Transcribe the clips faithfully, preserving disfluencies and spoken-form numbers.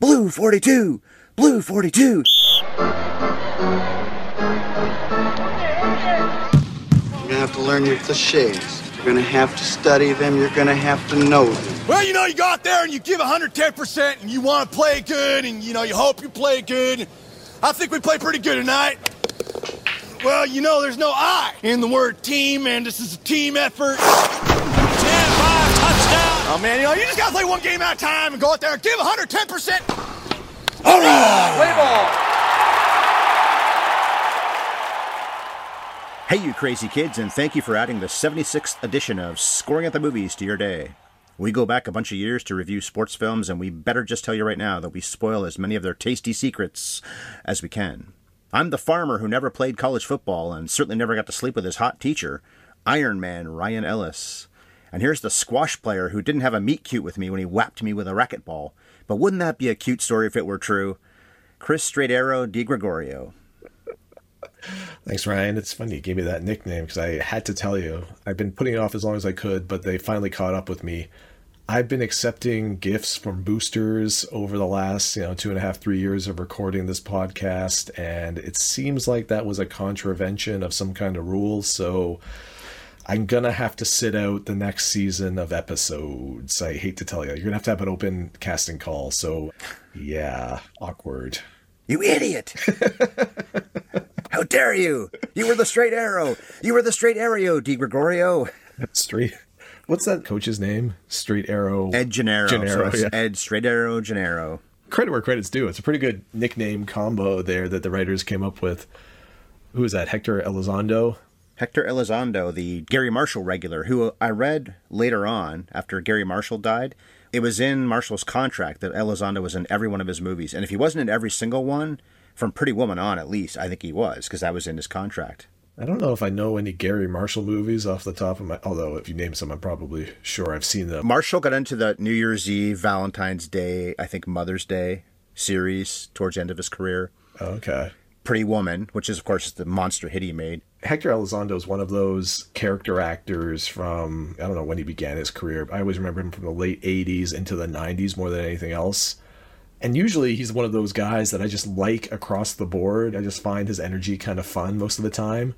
Blue forty-two! Blue forty-two! You're gonna have to learn your cliches. You're gonna have to study them. You're gonna have to know them. Well, you know, you go out there and you give one hundred ten percent and you want to play good and, you know, you hope you play good. I think we played pretty good tonight. Well, you know, there's no I in the word team, and this is a team effort. ten five, touchdown. Oh, man, you know, you just gotta play one game at a time and go out there and give one hundred ten percent. All right. Play ball. Hey, you crazy kids, and thank you for adding the seventy-sixth edition of Scoring at the Movies to your day. We go back a bunch of years to review sports films, and we better just tell you right now that we spoil as many of their tasty secrets as we can. I'm the farmer who never played college football and certainly never got to sleep with his hot teacher, Iron Man Ryan Ellis. And here's the squash player who didn't have a meet-cute with me when he whapped me with a racquetball. But wouldn't that be a cute story if it were true? Chris Straight Arrow DiGregorio. Thanks, Ryan. It's funny you gave me that nickname because I had to tell you. I've been putting it off as long as I could, but they finally caught up with me. I've been accepting gifts from boosters over the last, you know, two and a half, three years of recording this podcast, and it seems like that was a contravention of some kind of rule, so I'm going to have to sit out the next season of episodes. I hate to tell you. You're going to have to have an open casting call, so yeah, awkward. You idiot! How dare you? You were the straight arrow. You were the straight arrow, DiGregorio. Straight. What's that coach's name? Straight Arrow. Ed Gennaro. Gennaro, so yeah. Ed Straight Arrow Gennaro. Credit where credit's due. It's a pretty good nickname combo there that the writers came up with. Who is that? Hector Elizondo? Hector Elizondo, the Garry Marshall regular, who I read later on after Garry Marshall died. It was in Marshall's contract that Elizondo was in every one of his movies. And if he wasn't in every single one, from Pretty Woman on, at least, I think he was, because that was in his contract. I don't know if I know any Garry Marshall movies off the top of my... Although, if you name some, I'm probably sure I've seen them. Marshall got into the New Year's Eve, Valentine's Day, I think Mother's Day series towards the end of his career. Okay. Pretty Woman, which is, of course, the monster hit he made. Hector Elizondo is one of those character actors from, I don't know when he began his career, but I always remember him from the late eighties into the nineties more than anything else. And usually he's one of those guys that I just like across the board. I just find his energy kind of fun most of the time.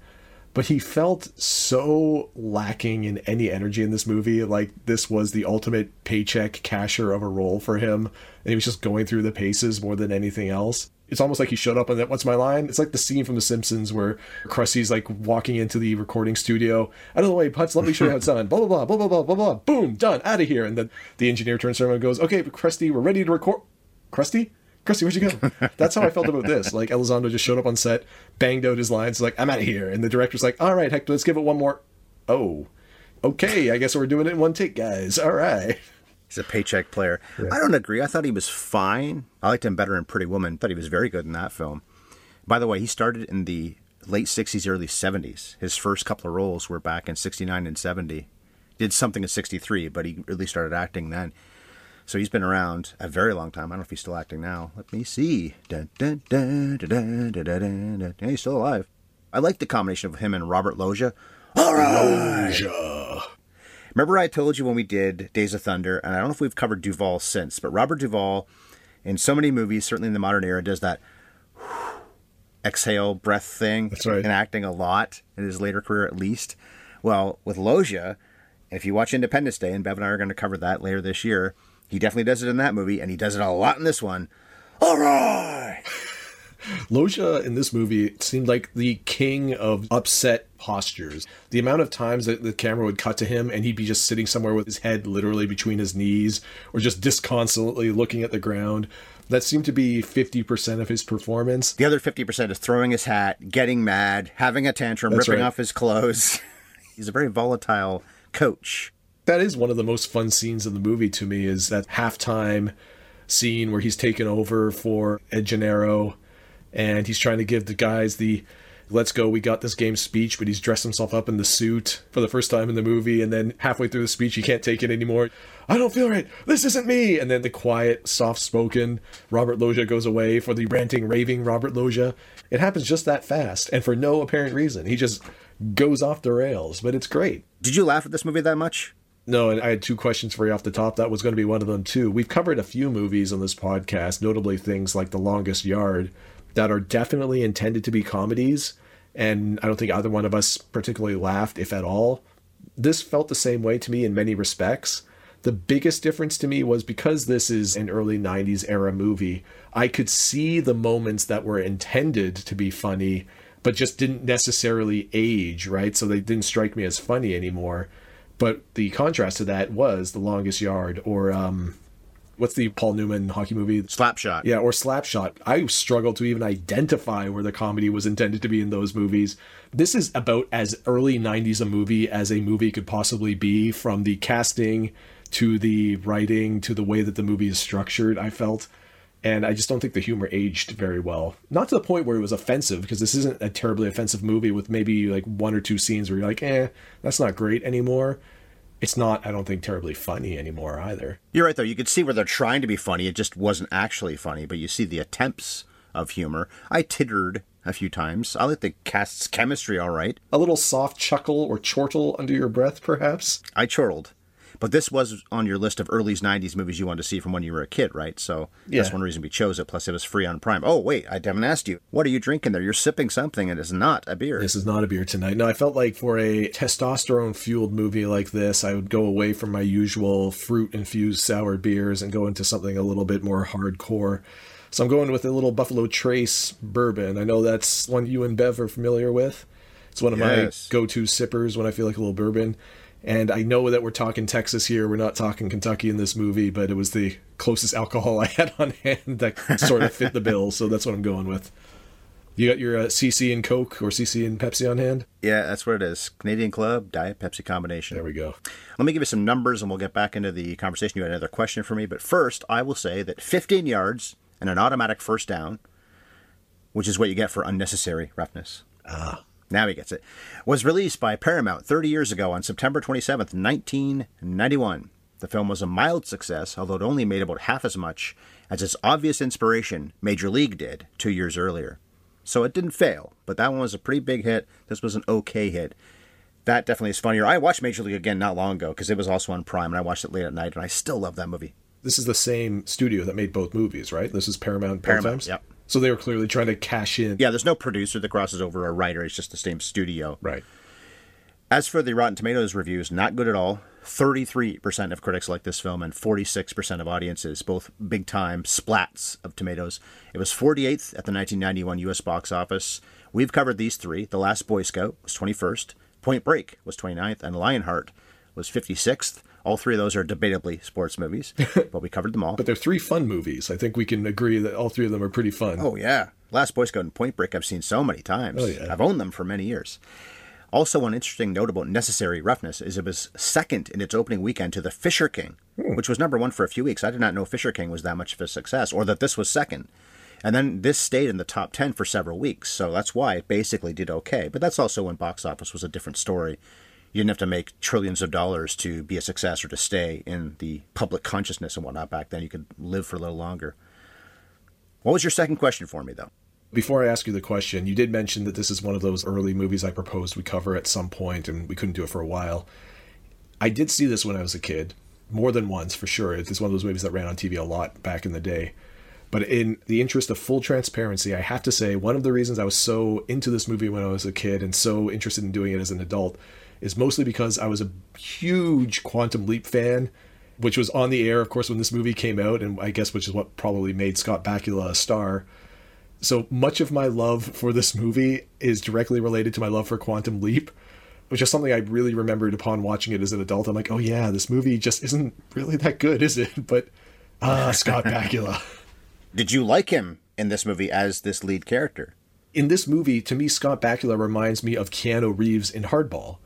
But he felt so lacking in any energy in this movie. Like, this was the ultimate paycheck casher of a role for him. And he was just going through the paces more than anything else. It's almost like he showed up on that What's My Line? It's like the scene from The Simpsons where Krusty's like walking into the recording studio. Out of the way, putz, let me show you how it's done. Blah, blah, blah, blah, blah, blah, blah, blah. Boom, done, out of here. And then the engineer turns to him and goes, okay, but Krusty, we're ready to record. Krusty? Krusty, where'd you go? That's how I felt about this. Like, Elizondo just showed up on set, banged out his lines, like, I'm out of here. And the director's like, all right, Hector, let's give it one more. Oh, okay, I guess we're doing it in one take, guys. All right. He's a paycheck player. Yeah. I don't agree. I thought he was fine. I liked him better in Pretty Woman. I thought he was very good in that film. By the way, he started in the late sixties, early seventies. His first couple of roles were back in sixty-nine and seventy. Did something in sixty-three, but he really started acting then. So he's been around a very long time. I don't know if he's still acting now. Let me see. Dun, dun, dun, dun, dun, dun, dun, dun. Yeah, he's still alive. I like the combination of him and Robert Loggia. All right. Loggia. Remember I told you when we did Days of Thunder, and I don't know if we've covered Duvall since, but Robert Duvall, in so many movies, certainly in the modern era, does that exhale breath thing. That's right. And acting a lot in his later career, at least. Well, with Loggia, if you watch Independence Day, and Bev and I are going to cover that later this year, he definitely does it in that movie, and he does it a lot in this one. All right! Loggia in this movie seemed like the king of upset postures. The amount of times that the camera would cut to him, and he'd be just sitting somewhere with his head literally between his knees, or just disconsolately looking at the ground. That seemed to be fifty percent of his performance. The other fifty percent is throwing his hat, getting mad, having a tantrum, That's ripping right. off his clothes. He's a very volatile coach. That is one of the most fun scenes in the movie to me, is that halftime scene where he's taken over for Ed Gennaro and he's trying to give the guys the let's go, we got this game speech, but he's dressed himself up in the suit for the first time in the movie, and then halfway through the speech he can't take it anymore. I don't feel right. This isn't me. And then the quiet, soft-spoken Robert Loggia goes away for the ranting, raving Robert Loggia. It happens just that fast and for no apparent reason. He just goes off the rails, but it's great. Did you laugh at this movie that much? No, and I had two questions for you off the top. That was going to be one of them, too. We've covered a few movies on this podcast, notably things like The Longest Yard, that are definitely intended to be comedies, and I don't think either one of us particularly laughed, if at all. This felt the same way to me in many respects. The biggest difference to me was because this is an early nineties era movie, I could see the moments that were intended to be funny, but just didn't necessarily age, right? So they didn't strike me as funny anymore. But the contrast to that was The Longest Yard or... um what's the Paul Newman hockey movie? Slapshot. Yeah, or Slapshot. I struggled to even identify where the comedy was intended to be in those movies. This is about as early nineties a movie as a movie could possibly be, from the casting to the writing to the way that the movie is structured, I felt. And I just don't think the humor aged very well. Not to the point where it was offensive, because this isn't a terribly offensive movie with maybe like one or two scenes where you're like, eh, that's not great anymore. It's not, I don't think, terribly funny anymore either. You're right, though. You could see where they're trying to be funny. It just wasn't actually funny, but you see the attempts of humor. I tittered a few times. I like the cast's chemistry all right. A little soft chuckle or chortle under your breath, perhaps? I chortled. But this was on your list of early nineties movies you wanted to see from when you were a kid, right? So yeah. That's one reason we chose it. Plus, it was free on Prime. Oh, wait, I haven't asked you. What are you drinking there? You're sipping something, and it's not a beer. This is not a beer tonight. No, I felt like for a testosterone-fueled movie like this, I would go away from my usual fruit-infused sour beers and go into something a little bit more hardcore. So I'm going with a little Buffalo Trace bourbon. I know that's one you and Bev are familiar with. It's one of yes. my go-to sippers when I feel like a little bourbon. And I know that we're talking Texas here. We're not talking Kentucky in this movie, but it was the closest alcohol I had on hand that sort of fit the bill. So that's what I'm going with. You got your uh, C C and Coke or C C and Pepsi on hand? Yeah, that's what it is. Canadian Club, Diet Pepsi combination. There we go. Let me give you some numbers and we'll get back into the conversation. You had another question for me. But first, I will say that fifteen yards and an automatic first down, which is what you get for unnecessary roughness. Ah. Now he gets it, was released by Paramount thirty years ago on September twenty-seventh, nineteen ninety-one. The film was a mild success, although it only made about half as much as its obvious inspiration, Major League, did two years earlier. So it didn't fail, but that one was a pretty big hit. This was an okay hit. That definitely is funnier. I watched Major League again not long ago because it was also on Prime, and I watched it late at night, and I still love that movie. This is the same studio that made both movies, right? This is Paramount. Paramount, yep. So they were clearly trying to cash in. Yeah, there's no producer that crosses over or writer. It's just the same studio. Right. As for the Rotten Tomatoes reviews, not good at all. thirty-three percent of critics liked this film and forty-six percent of audiences, both big-time splats of tomatoes. It was forty-eighth at the nineteen ninety-one U S box office. We've covered these three. The Last Boy Scout was twenty-first. Point Break was twenty-ninth. And Lionheart was fifty-sixth. All three of those are debatably sports movies, but we covered them all. But they're three fun movies. I think we can agree that all three of them are pretty fun. Oh, yeah. Last Boy Scout and Point Break I've seen so many times. Oh, yeah. I've owned them for many years. Also, one interesting note about Necessary Roughness is it was second in its opening weekend to The Fisher King, hmm. which was number one for a few weeks. I did not know Fisher King was that much of a success, or that this was second. And then this stayed in the top ten for several weeks, so that's why it basically did okay. But that's also when box office was a different story. You didn't have to make trillions of dollars to be a success or to stay in the public consciousness and whatnot back then. You could live for a little longer. What was your second question for me, though? Before I ask you the question, you did mention that this is one of those early movies I proposed we cover at some point, and we couldn't do it for a while. I did see this when I was a kid, more than once, for sure. It's one of those movies that ran on T V a lot back in the day. But in the interest of full transparency, I have to say one of the reasons I was so into this movie when I was a kid and so interested in doing it as an adult is mostly because I was a huge Quantum Leap fan, which was on the air, of course, when this movie came out, and I guess which is what probably made Scott Bakula a star. So much of my love for this movie is directly related to my love for Quantum Leap, which is something I really remembered upon watching it as an adult. I'm like, oh yeah, this movie just isn't really that good, is it? But, ah, uh, Scott Bakula. Did you like him in this movie as this lead character? In this movie, to me, Scott Bakula reminds me of Keanu Reeves in Hardball.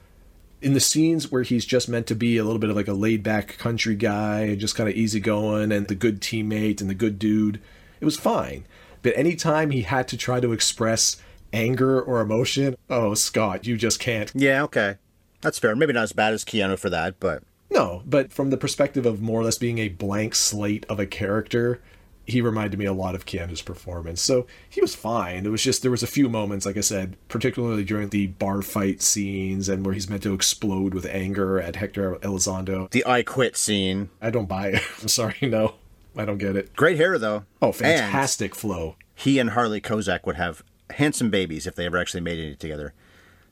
In the scenes where he's just meant to be a little bit of like a laid-back country guy, just kind of easygoing and the good teammate and the good dude, it was fine. But any time he had to try to express anger or emotion, oh, Scott, you just can't. Yeah, okay. That's fair. Maybe not as bad as Keanu for that, but... No, but from the perspective of more or less being a blank slate of a character, he reminded me a lot of Keanu's performance. So he was fine. It was just, there was a few moments, like I said, particularly during the bar fight scenes and where he's meant to explode with anger at Hector Elizondo. The I quit scene. I don't buy it. I'm sorry, no. I don't get it. Great hair, though. Oh, fantastic and flow. He and Harley Kozak would have handsome babies if they ever actually made it together.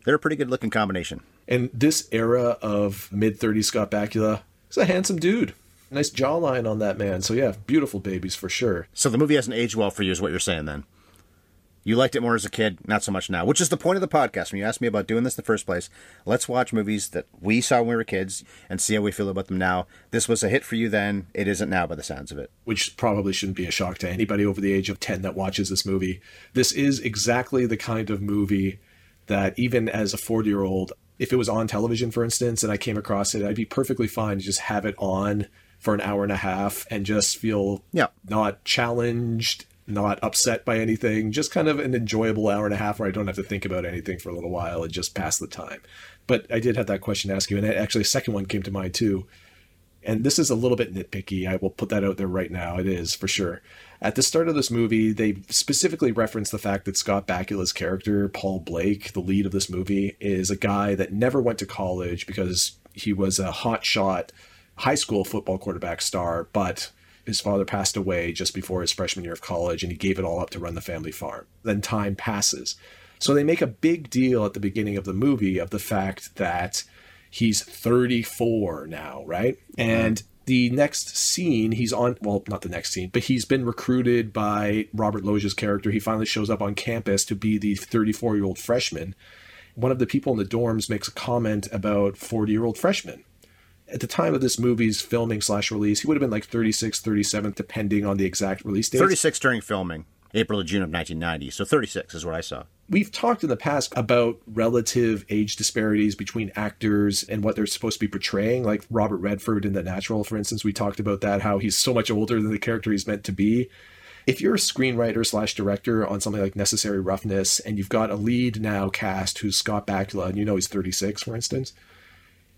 They're a pretty good-looking combination. And this era of mid-thirties Scott Bakula, he's a handsome dude. Nice jawline on that man. So, yeah, beautiful babies for sure. So the movie hasn't aged well for you is what you're saying then. You liked it more as a kid, not so much now, which is the point of the podcast. When you asked me about doing this in the first place, let's watch movies that we saw when we were kids and see how we feel about them now. This was a hit for you then. It isn't now by the sounds of it. Which probably shouldn't be a shock to anybody over the age of ten that watches this movie. This is exactly the kind of movie that even as a forty-year-old, if it was on television, for instance, and I came across it, I'd be perfectly fine to just have it on for an hour and a half and just feel yeah. not challenged, not upset by anything, just kind of an enjoyable hour and a half where I don't have to think about anything for a little while and just pass the time. But I did have that question to ask you, and actually a second one came to mind too. And this is a little bit nitpicky. I will put that out there right now. It is, for sure. At the start of this movie, they specifically reference the fact that Scott Bakula's character, Paul Blake, the lead of this movie, is a guy that never went to college because he was a hotshot high school football quarterback star, but his father passed away just before his freshman year of college, and he gave it all up to run the family farm. Then time passes. So they make a big deal at the beginning of the movie of the fact that he's thirty-four now, right? And the next scene, he's on, well, not the next scene, but he's been recruited by Robert Loggia's character. He finally shows up on campus to be the thirty-four-year-old freshman. One of the people in the dorms makes a comment about forty-year-old freshmen. At the time of this movie's filming slash release, he would have been like thirty-six, thirty-seven, depending on the exact release date. thirty-six during filming, April to June of nineteen ninety. So thirty-six is what I saw. We've talked in the past about relative age disparities between actors and what they're supposed to be portraying. Like Robert Redford in The Natural, for instance, we talked about that, how he's so much older than the character he's meant to be. If you're a screenwriter slash director on something like Necessary Roughness, and you've got a lead now cast who's Scott Bakula, and you know he's thirty-six, for instance,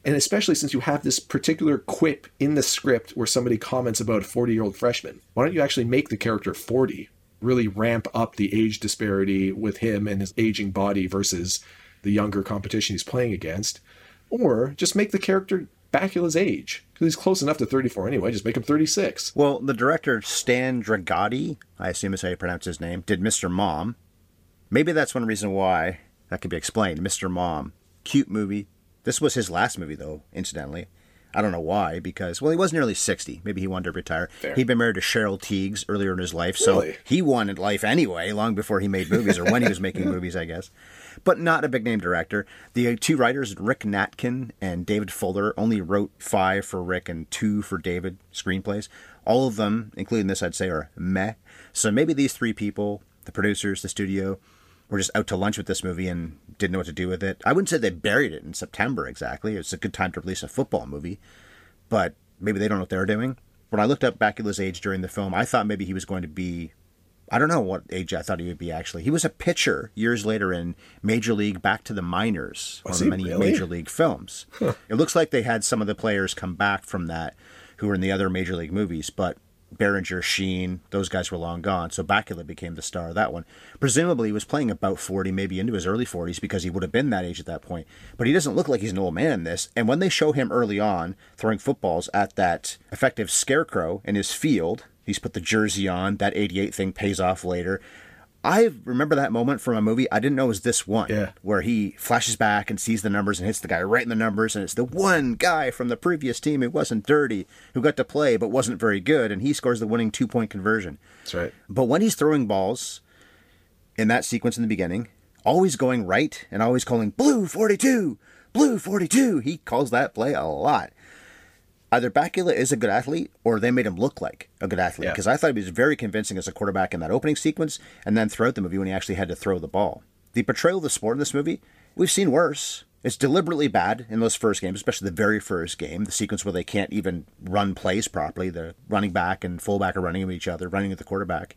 and especially since you have this particular quip in the script where somebody comments about a forty-year-old freshman, why don't you actually make the character forty? Really ramp up the age disparity with him and his aging body versus the younger competition he's playing against. Or just make the character Bakula's age, because he's close enough to thirty-four anyway. Just make him thirty-six. Well, the director, Stan Dragotti, I assume is how you pronounce his name, did Mister Mom. Maybe that's one reason why that could be explained. Mister Mom. Cute movie. This was his last movie, though, incidentally. I don't know why, because, well, he was nearly sixty. Maybe he wanted to retire. Fair. He'd been married to Cheryl Teagues earlier in his life, so really? He wanted life anyway, long before he made movies, or when he was making yeah. movies, I guess. But not a big-name director. The two writers, Rick Natkin and David Fuller, only wrote five for Rick and two for David screenplays. All of them, including this, I'd say, are meh. So maybe these three people, the producers, the studio, were just out to lunch with this movie and didn't know what to do with it. I wouldn't say they buried it in September exactly. It's a good time to release a football movie, but maybe they don't know what they're doing. When I looked up Bakula's age during the film, I thought maybe he was going to be, I don't know what age I thought he would be actually. He was a pitcher years later in Major League Back to the Minors, one of the many really? Major League films. Huh. It looks like they had some of the players come back from that who were in the other Major League movies, but Behringer, Sheen, those guys were long gone, so Bakula became the star of that one. Presumably he was playing about forty, maybe into his early forties, because he would have been that age at that point. But he doesn't look like he's an old man in this, and when they show him early on throwing footballs at that effective scarecrow in his field, he's put the jersey on, that eighty-eight thing pays off later. I remember that moment from a movie I didn't know was this one, yeah. where he flashes back and sees the numbers and hits the guy right in the numbers, and it's the one guy from the previous team who wasn't dirty, who got to play but wasn't very good, and he scores the winning two-point conversion. That's right. But when he's throwing balls in that sequence in the beginning, always going right and always calling, blue forty-two, blue forty-two, he calls that play a lot. Either Bakula is a good athlete or they made him look like a good athlete, because yeah. I thought he was very convincing as a quarterback in that opening sequence and then throughout the movie when he actually had to throw the ball. The portrayal of the sport in this movie, we've seen worse. It's deliberately bad in those first games, especially the very first game, the sequence where they can't even run plays properly. The running back and fullback are running at each other, running at the quarterback.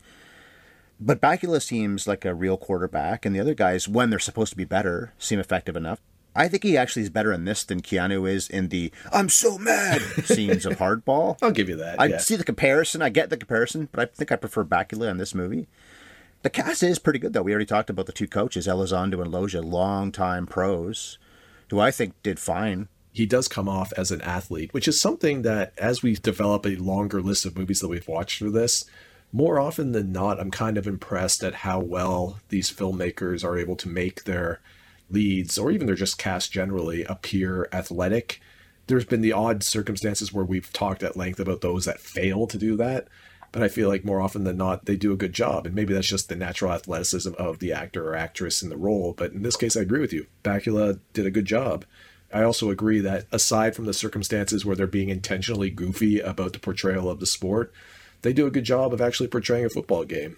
But Bakula seems like a real quarterback, and the other guys, when they're supposed to be better, seem effective enough. I think he actually is better in this than Keanu is in the "I'm so mad" scenes of Hardball. I'll give you that. I yeah. see the comparison. I get the comparison, but I think I prefer Bakula in this movie. The cast is pretty good, though. We already talked about the two coaches, Elizondo and Loja, longtime pros, who I think did fine. He does come off as an athlete, which is something that, as we develop a longer list of movies that we've watched for this, more often than not, I'm kind of impressed at how well these filmmakers are able to make their leads, or even their just cast generally, appear athletic. There's been the odd circumstances where we've talked at length about those that fail to do that, but I feel like more often than not, they do a good job. And maybe that's just the natural athleticism of the actor or actress in the role. But in this case, I agree with you. Bakula did a good job. I also agree that aside from the circumstances where they're being intentionally goofy about the portrayal of the sport, they do a good job of actually portraying a football game.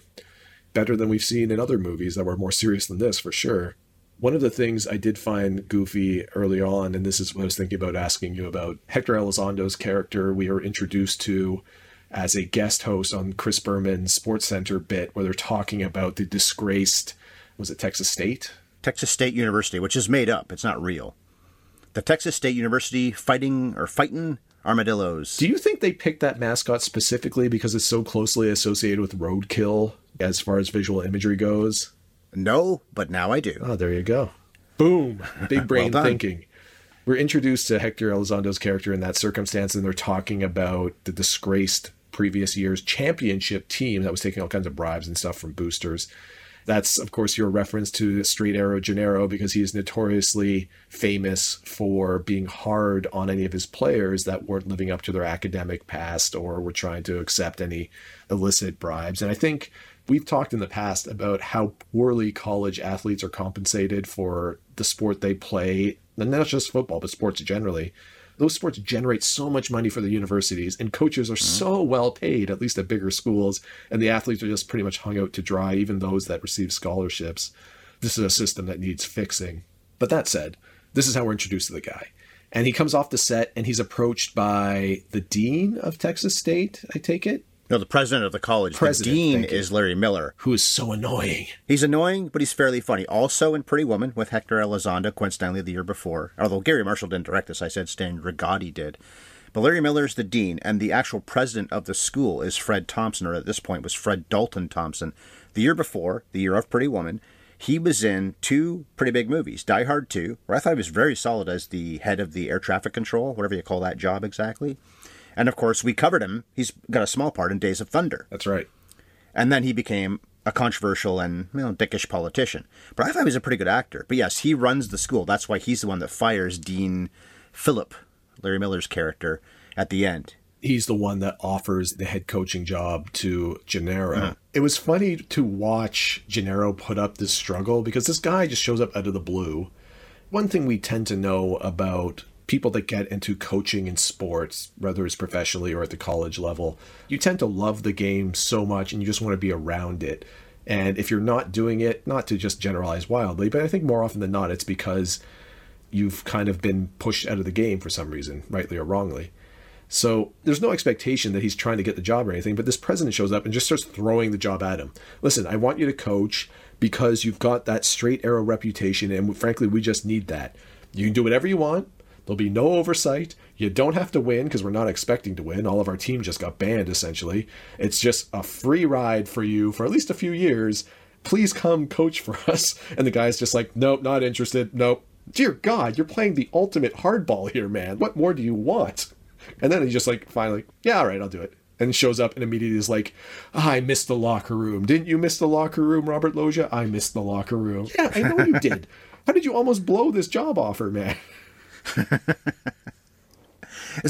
Better than we've seen in other movies that were more serious than this, for sure. One of the things I did find goofy early on, and this is what I was thinking about asking you about, Hector Elizondo's character we were introduced to as a guest host on Chris Berman's Sports Center bit, where they're talking about the disgraced, was it Texas State? Texas State University, which is made up. It's not real. The Texas State University fighting or fightin' armadillos. Do you think they picked that mascot specifically because it's so closely associated with roadkill as far as visual imagery goes? No, but now I do. Oh, there you go. Boom. Big brain well thinking. We're introduced to Hector Elizondo's character in that circumstance, and they're talking about the disgraced previous year's championship team that was taking all kinds of bribes and stuff from boosters. That's, of course, your reference to Straight Arrow Gennaro, because he is notoriously famous for being hard on any of his players that weren't living up to their academic past or were trying to accept any illicit bribes. And I think we've talked in the past about how poorly college athletes are compensated for the sport they play, and not just football, but sports generally. Those sports generate so much money for the universities, and coaches are so well paid, at least at bigger schools, and the athletes are just pretty much hung out to dry, even those that receive scholarships. This is a system that needs fixing. But that said, this is how we're introduced to the guy. And he comes off the set, and he's approached by the dean of Texas State, I take it? No, the president of the college. President, the dean is Larry Miller. Who is so annoying. He's annoying, but he's fairly funny. Also in Pretty Woman with Hector Elizondo, coincidentally the year before. Although Garry Marshall didn't direct this. I said Stan Rigotti did. But Larry Miller is the dean, and the actual president of the school is Fred Thompson, or at this point was Fred Dalton Thompson. The year before, the year of Pretty Woman, he was in two pretty big movies. Die Hard two, where I thought he was very solid as the head of the air traffic control, whatever you call that job exactly. And, of course, we covered him. He's got a small part in Days of Thunder. That's right. And then he became a controversial and, you know, dickish politician. But I thought he was a pretty good actor. But, yes, he runs the school. That's why he's the one that fires Dean Phillip, Larry Miller's character, at the end. He's the one that offers the head coaching job to Gennaro. Mm-hmm. It was funny to watch Gennaro put up this struggle because this guy just shows up out of the blue. One thing we tend to know about people that get into coaching in sports, whether it's professionally or at the college level, you tend to love the game so much and you just want to be around it. And if you're not doing it, not to just generalize wildly, but I think more often than not, it's because you've kind of been pushed out of the game for some reason, rightly or wrongly. So there's no expectation that he's trying to get the job or anything, but this president shows up and just starts throwing the job at him. Listen, I want you to coach because you've got that straight arrow reputation, and frankly, we just need that. You can do whatever you want. There'll be no oversight. You don't have to win because we're not expecting to win. All of our team just got banned, essentially. It's just a free ride for you for at least a few years. Please come coach for us. And the guy's just like, nope, not interested. Nope. Dear God, you're playing the ultimate hardball here, man. What more do you want? And then he's just like, finally, yeah, all right, I'll do it. And shows up and immediately is like, oh, I missed the locker room. Didn't you miss the locker room, Robert Loggia? I missed the locker room. Yeah, I know you did. How did you almost blow this job offer, man? Isn't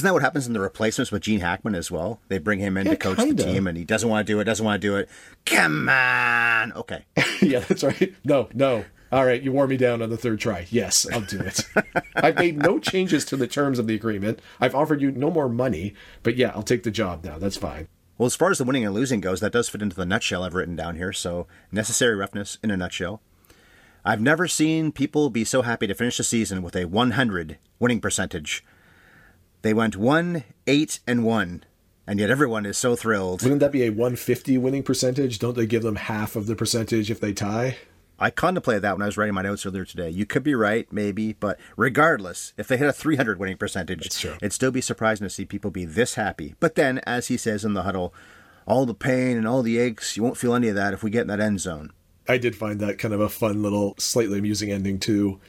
that what happens in The Replacements with Gene Hackman as well? They bring him in yeah, to coach kinda. the team, and he doesn't want to do it, doesn't want to do it. Come on! Okay. Yeah, that's right. No, no. All right, you wore me down on the third try. Yes, I'll do it. I've made no changes to the terms of the agreement. I've offered you no more money, but yeah, I'll take the job now. That's fine. Well, as far as the winning and losing goes, that does fit into the nutshell I've written down here. So, Necessary Roughness in a nutshell. I've never seen people be so happy to finish the season with a one hundred winning percentage. They went one, eight, and one, and yet everyone is so thrilled. Wouldn't that be a one fifty winning percentage? Don't they give them half of the percentage if they tie? I contemplated that when I was writing my notes earlier today. You could be right, maybe, but regardless, if they hit a three hundred winning percentage, it'd still be surprising to see people be this happy. But then, as he says in The Huddle, all the pain and all the aches, you won't feel any of that if we get in that end zone. I did find that kind of a fun little, slightly amusing ending, too.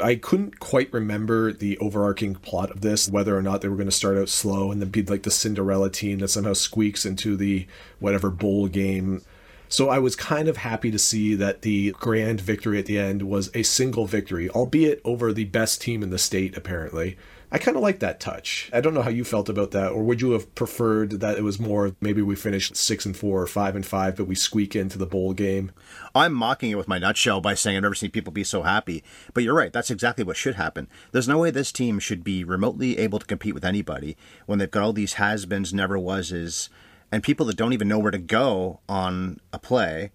I couldn't quite remember the overarching plot of this, whether or not they were going to start out slow and then be like the Cinderella team that somehow squeaks into the whatever bowl game. So I was kind of happy to see that the grand victory at the end was a single victory, albeit over the best team in the state, apparently. I kind of like that touch. I don't know how you felt about that, or would you have preferred that it was more, maybe we finished six and four or five and five, but we squeak into the bowl game? I'm mocking it with my nutshell by saying I've never seen people be so happy. But you're right, that's exactly what should happen. There's no way this team should be remotely able to compete with anybody when they've got all these has-beens, never-wases, and people that don't even know where to go on a play.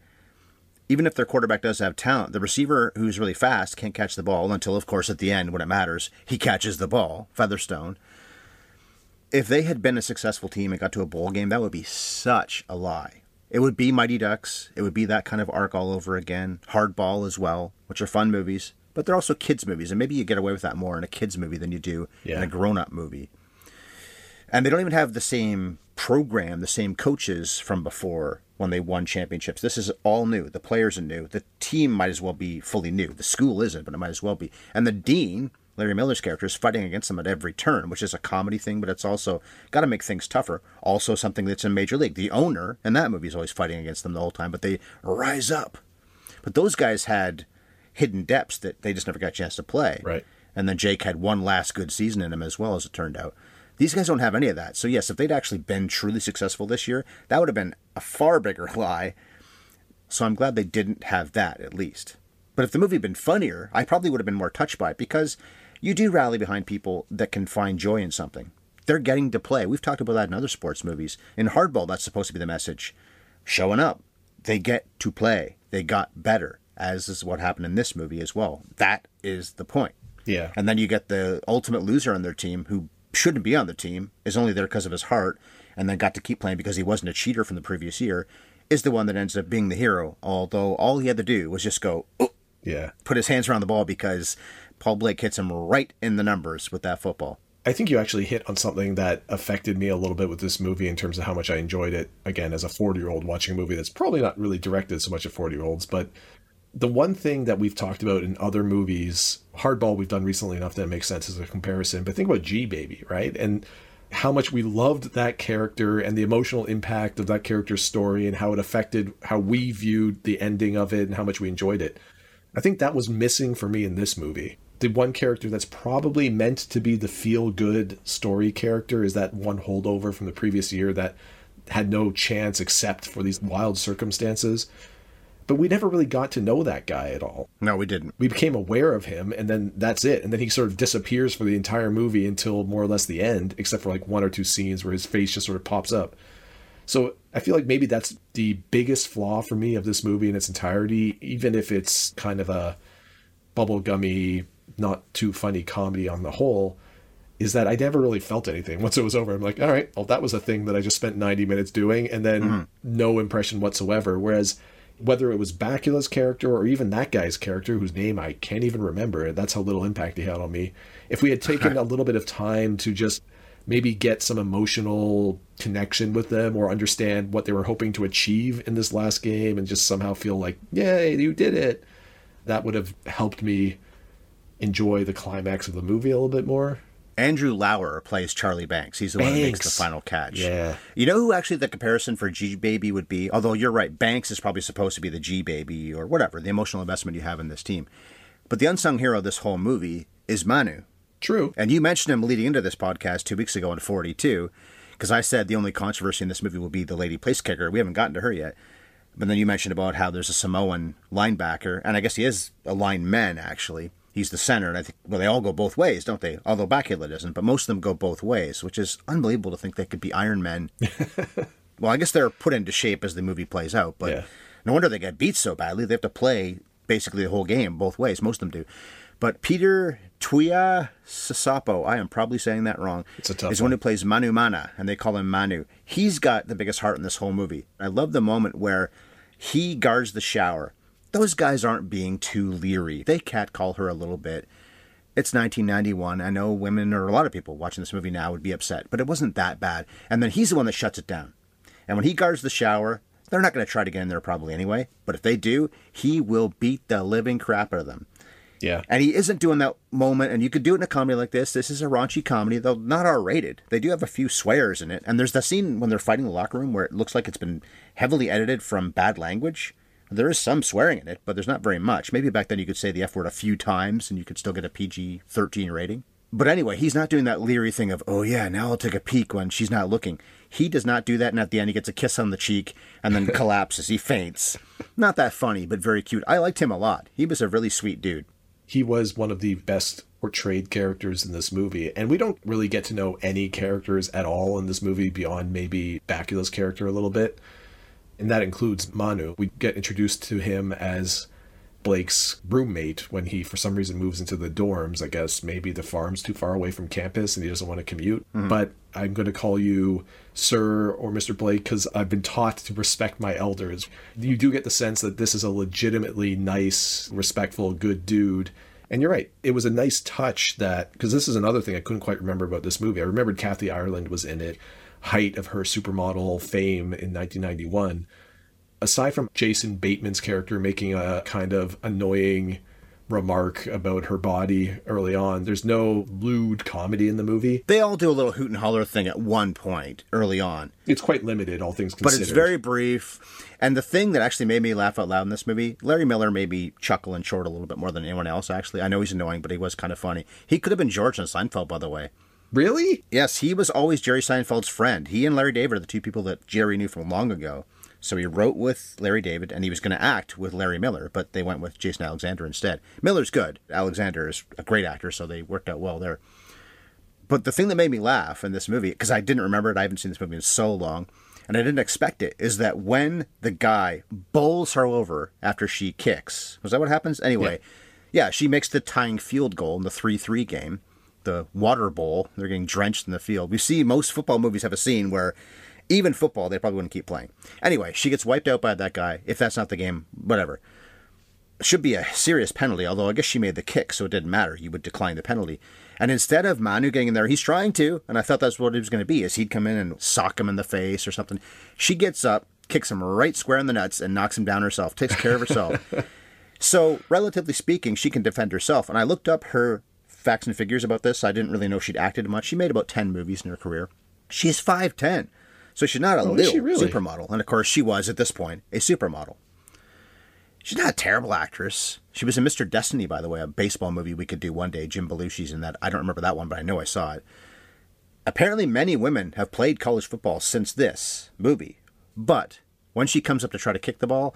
Even if their quarterback does have talent, the receiver who's really fast can't catch the ball until, of course, at the end, when it matters, he catches the ball, Featherstone. If they had been a successful team and got to a bowl game, that would be such a lie. It would be Mighty Ducks. It would be that kind of arc all over again. Hardball as well, which are fun movies, but they're also kids' movies, and maybe you get away with that more in a kids' movie than you do yeah. in a grown-up movie. And they don't even have the same program, the same coaches from before when they won championships. This is all new. The players are new. The team might as well be fully new. The school isn't, but it might as well be. And the dean, Larry Miller's character, is fighting against them at every turn, which is a comedy thing, but it's also got to make things tougher. Also something that's in Major League. The owner in that movie is always fighting against them the whole time, but they rise up. But those guys had hidden depths that they just never got a chance to play. Right. And then Jake had one last good season in him as well, as it turned out. These guys don't have any of that. So yes, if they'd actually been truly successful this year, that would have been a far bigger lie. So I'm glad they didn't have that, at least. But if the movie had been funnier, I probably would have been more touched by it, because you do rally behind people that can find joy in something. They're getting to play. We've talked about that in other sports movies. In Hardball, that's supposed to be the message. Showing up. They get to play. They got better, as is what happened in this movie as well. That is the point. Yeah. And then you get the ultimate loser on their team who shouldn't be on the team, is only there because of his heart, and then got to keep playing because he wasn't a cheater from the previous year, is the one that ends up being the hero, although all he had to do was just go, oh, yeah, put his hands around the ball, because Paul Blake hits him right in the numbers with that football. I think you actually hit on something that affected me a little bit with this movie in terms of how much I enjoyed it, again, as a forty-year-old watching a movie that's probably not really directed so much at forty-year-olds, but the one thing that we've talked about in other movies, Hardball we've done recently enough that it makes sense as a comparison, but think about G-Baby, right? And how much we loved that character and the emotional impact of that character's story and how it affected how we viewed the ending of it and how much we enjoyed it. I think that was missing for me in this movie. The one character that's probably meant to be the feel-good story character is that one holdover from the previous year that had no chance except for these wild circumstances. But we never really got to know that guy at all. No, we didn't. We became aware of him, and then that's it. And then he sort of disappears for the entire movie until more or less the end, except for like one or two scenes where his face just sort of pops up. So I feel like maybe that's the biggest flaw for me of this movie in its entirety, even if it's kind of a bubblegummy, not too funny comedy on the whole, is that I never really felt anything. Once it was over, I'm like, all right, well, that was a thing that I just spent ninety minutes doing, and then mm-hmm. no impression whatsoever. Whereas whether it was Bakula's character or even that guy's character, whose name I can't even remember, that's how little impact he had on me. If we had taken a little bit of time to just maybe get some emotional connection with them or understand what they were hoping to achieve in this last game and just somehow feel like, yay, you did it, that would have helped me enjoy the climax of the movie a little bit more. Andrew Lauer plays Charlie Banks. He's the Banks. one who makes the final catch. Yeah. You know who actually the comparison for G-Baby would be? Although you're right, Banks is probably supposed to be the G-Baby or whatever, the emotional investment you have in this team. But the unsung hero of this whole movie is Manu. True. And you mentioned him leading into this podcast two weeks ago in forty-two, because I said the only controversy in this movie will be the lady place kicker. We haven't gotten to her yet. But then you mentioned about how there's a Samoan linebacker, and I guess he is a lineman, actually. He's the center, and I think, well, they all go both ways, don't they? Although Bakula doesn't, but most of them go both ways, which is unbelievable to think they could be Iron Men. Well, I guess they're put into shape as the movie plays out, but yeah. No wonder they get beat so badly. They have to play basically the whole game both ways. Most of them do. But Peter Tuia Sasapo, I am probably saying that wrong, it's a tough is one, one who plays Manu Mana, and they call him Manu. He's got the biggest heart in this whole movie. I love the moment where he guards the shower. those guys aren't being too leery. They catcall her a little bit. It's nineteen ninety-one. I know women, or a lot of people watching this movie now, would be upset, but it wasn't that bad. And then he's the one that shuts it down. And when he guards the shower, they're not going to try to get in there probably anyway. But if they do, he will beat the living crap out of them. Yeah. And he isn't doing that moment. And you could do it in a comedy like this. This is a raunchy comedy, though not R-rated. They do have a few swears in it. And there's the scene when they're fighting in the locker room where it looks like it's been heavily edited from bad language. There is some swearing in it, but there's not very much. Maybe back then you could say the F word a few times and you could still get a P G thirteen rating. But anyway, he's not doing that leery thing of, oh yeah, now I'll take a peek when she's not looking. He does not do that, and at the end he gets a kiss on the cheek and then collapses. He faints. Not that funny, but very cute. I liked him a lot. He was a really sweet dude. He was one of the best portrayed characters in this movie, and we don't really get to know any characters at all in this movie beyond maybe Bakula's character a little bit, and that includes Manu. We get introduced to him as Blake's roommate when he, for some reason, moves into the dorms. I guess maybe the farm's too far away from campus and he doesn't want to commute. Mm-hmm. But I'm going to call you Sir or Mister Blake because I've been taught to respect my elders. You do get the sense that this is a legitimately nice, respectful, good dude. And you're right. It was a nice touch that, because this is another thing I couldn't quite remember about this movie. I remembered Kathy Ireland was in it, height of her supermodel fame in nineteen ninety-one. Aside from Jason Bateman's character making a kind of annoying remark about her body early on, there's no lewd comedy in the movie. They all do a little hoot and holler thing at one point early on. It's quite limited, all things considered. But it's very brief. And the thing that actually made me laugh out loud in this movie, Larry Miller made me chuckle and short a little bit more than anyone else, actually. I know he's annoying, but he was kind of funny. He could have been George on Seinfeld, by the way. Really? Yes, he was always Jerry Seinfeld's friend. He and Larry David are the two people that Jerry knew from long ago. So he wrote with Larry David, and he was going to act with Larry Miller, but they went with Jason Alexander instead. Miller's good. Alexander is a great actor, so they worked out well there. But the thing that made me laugh in this movie, because I didn't remember it, I haven't seen this movie in so long, and I didn't expect it, is that when the guy bowls her over after she kicks, was that what happens? Anyway, yeah, yeah she makes the tying field goal in the three three game, the water bowl. They're getting drenched in the field. We see most football movies have a scene where... Even football, they probably wouldn't keep playing. Anyway, she gets wiped out by that guy. If that's not the game, whatever. Should be a serious penalty, although I guess she made the kick, so it didn't matter. You would decline the penalty. And instead of Manu getting in there, he's trying to, and I thought that's what it was going to be, is he'd come in and sock him in the face or something. She gets up, kicks him right square in the nuts, and knocks him down herself, takes care of herself. So, relatively speaking, she can defend herself. And I looked up her facts and figures about this. I didn't really know she'd acted much. She made about ten movies in her career. She's five ten. So she's not a oh, little really? supermodel. And, of course, she was, at this point, a supermodel. She's not a terrible actress. She was in Mister Destiny, by the way, a baseball movie we could do one day. Jim Belushi's in that. I don't remember that one, but I know I saw it. Apparently, many women have played college football since this movie. But when she comes up to try to kick the ball,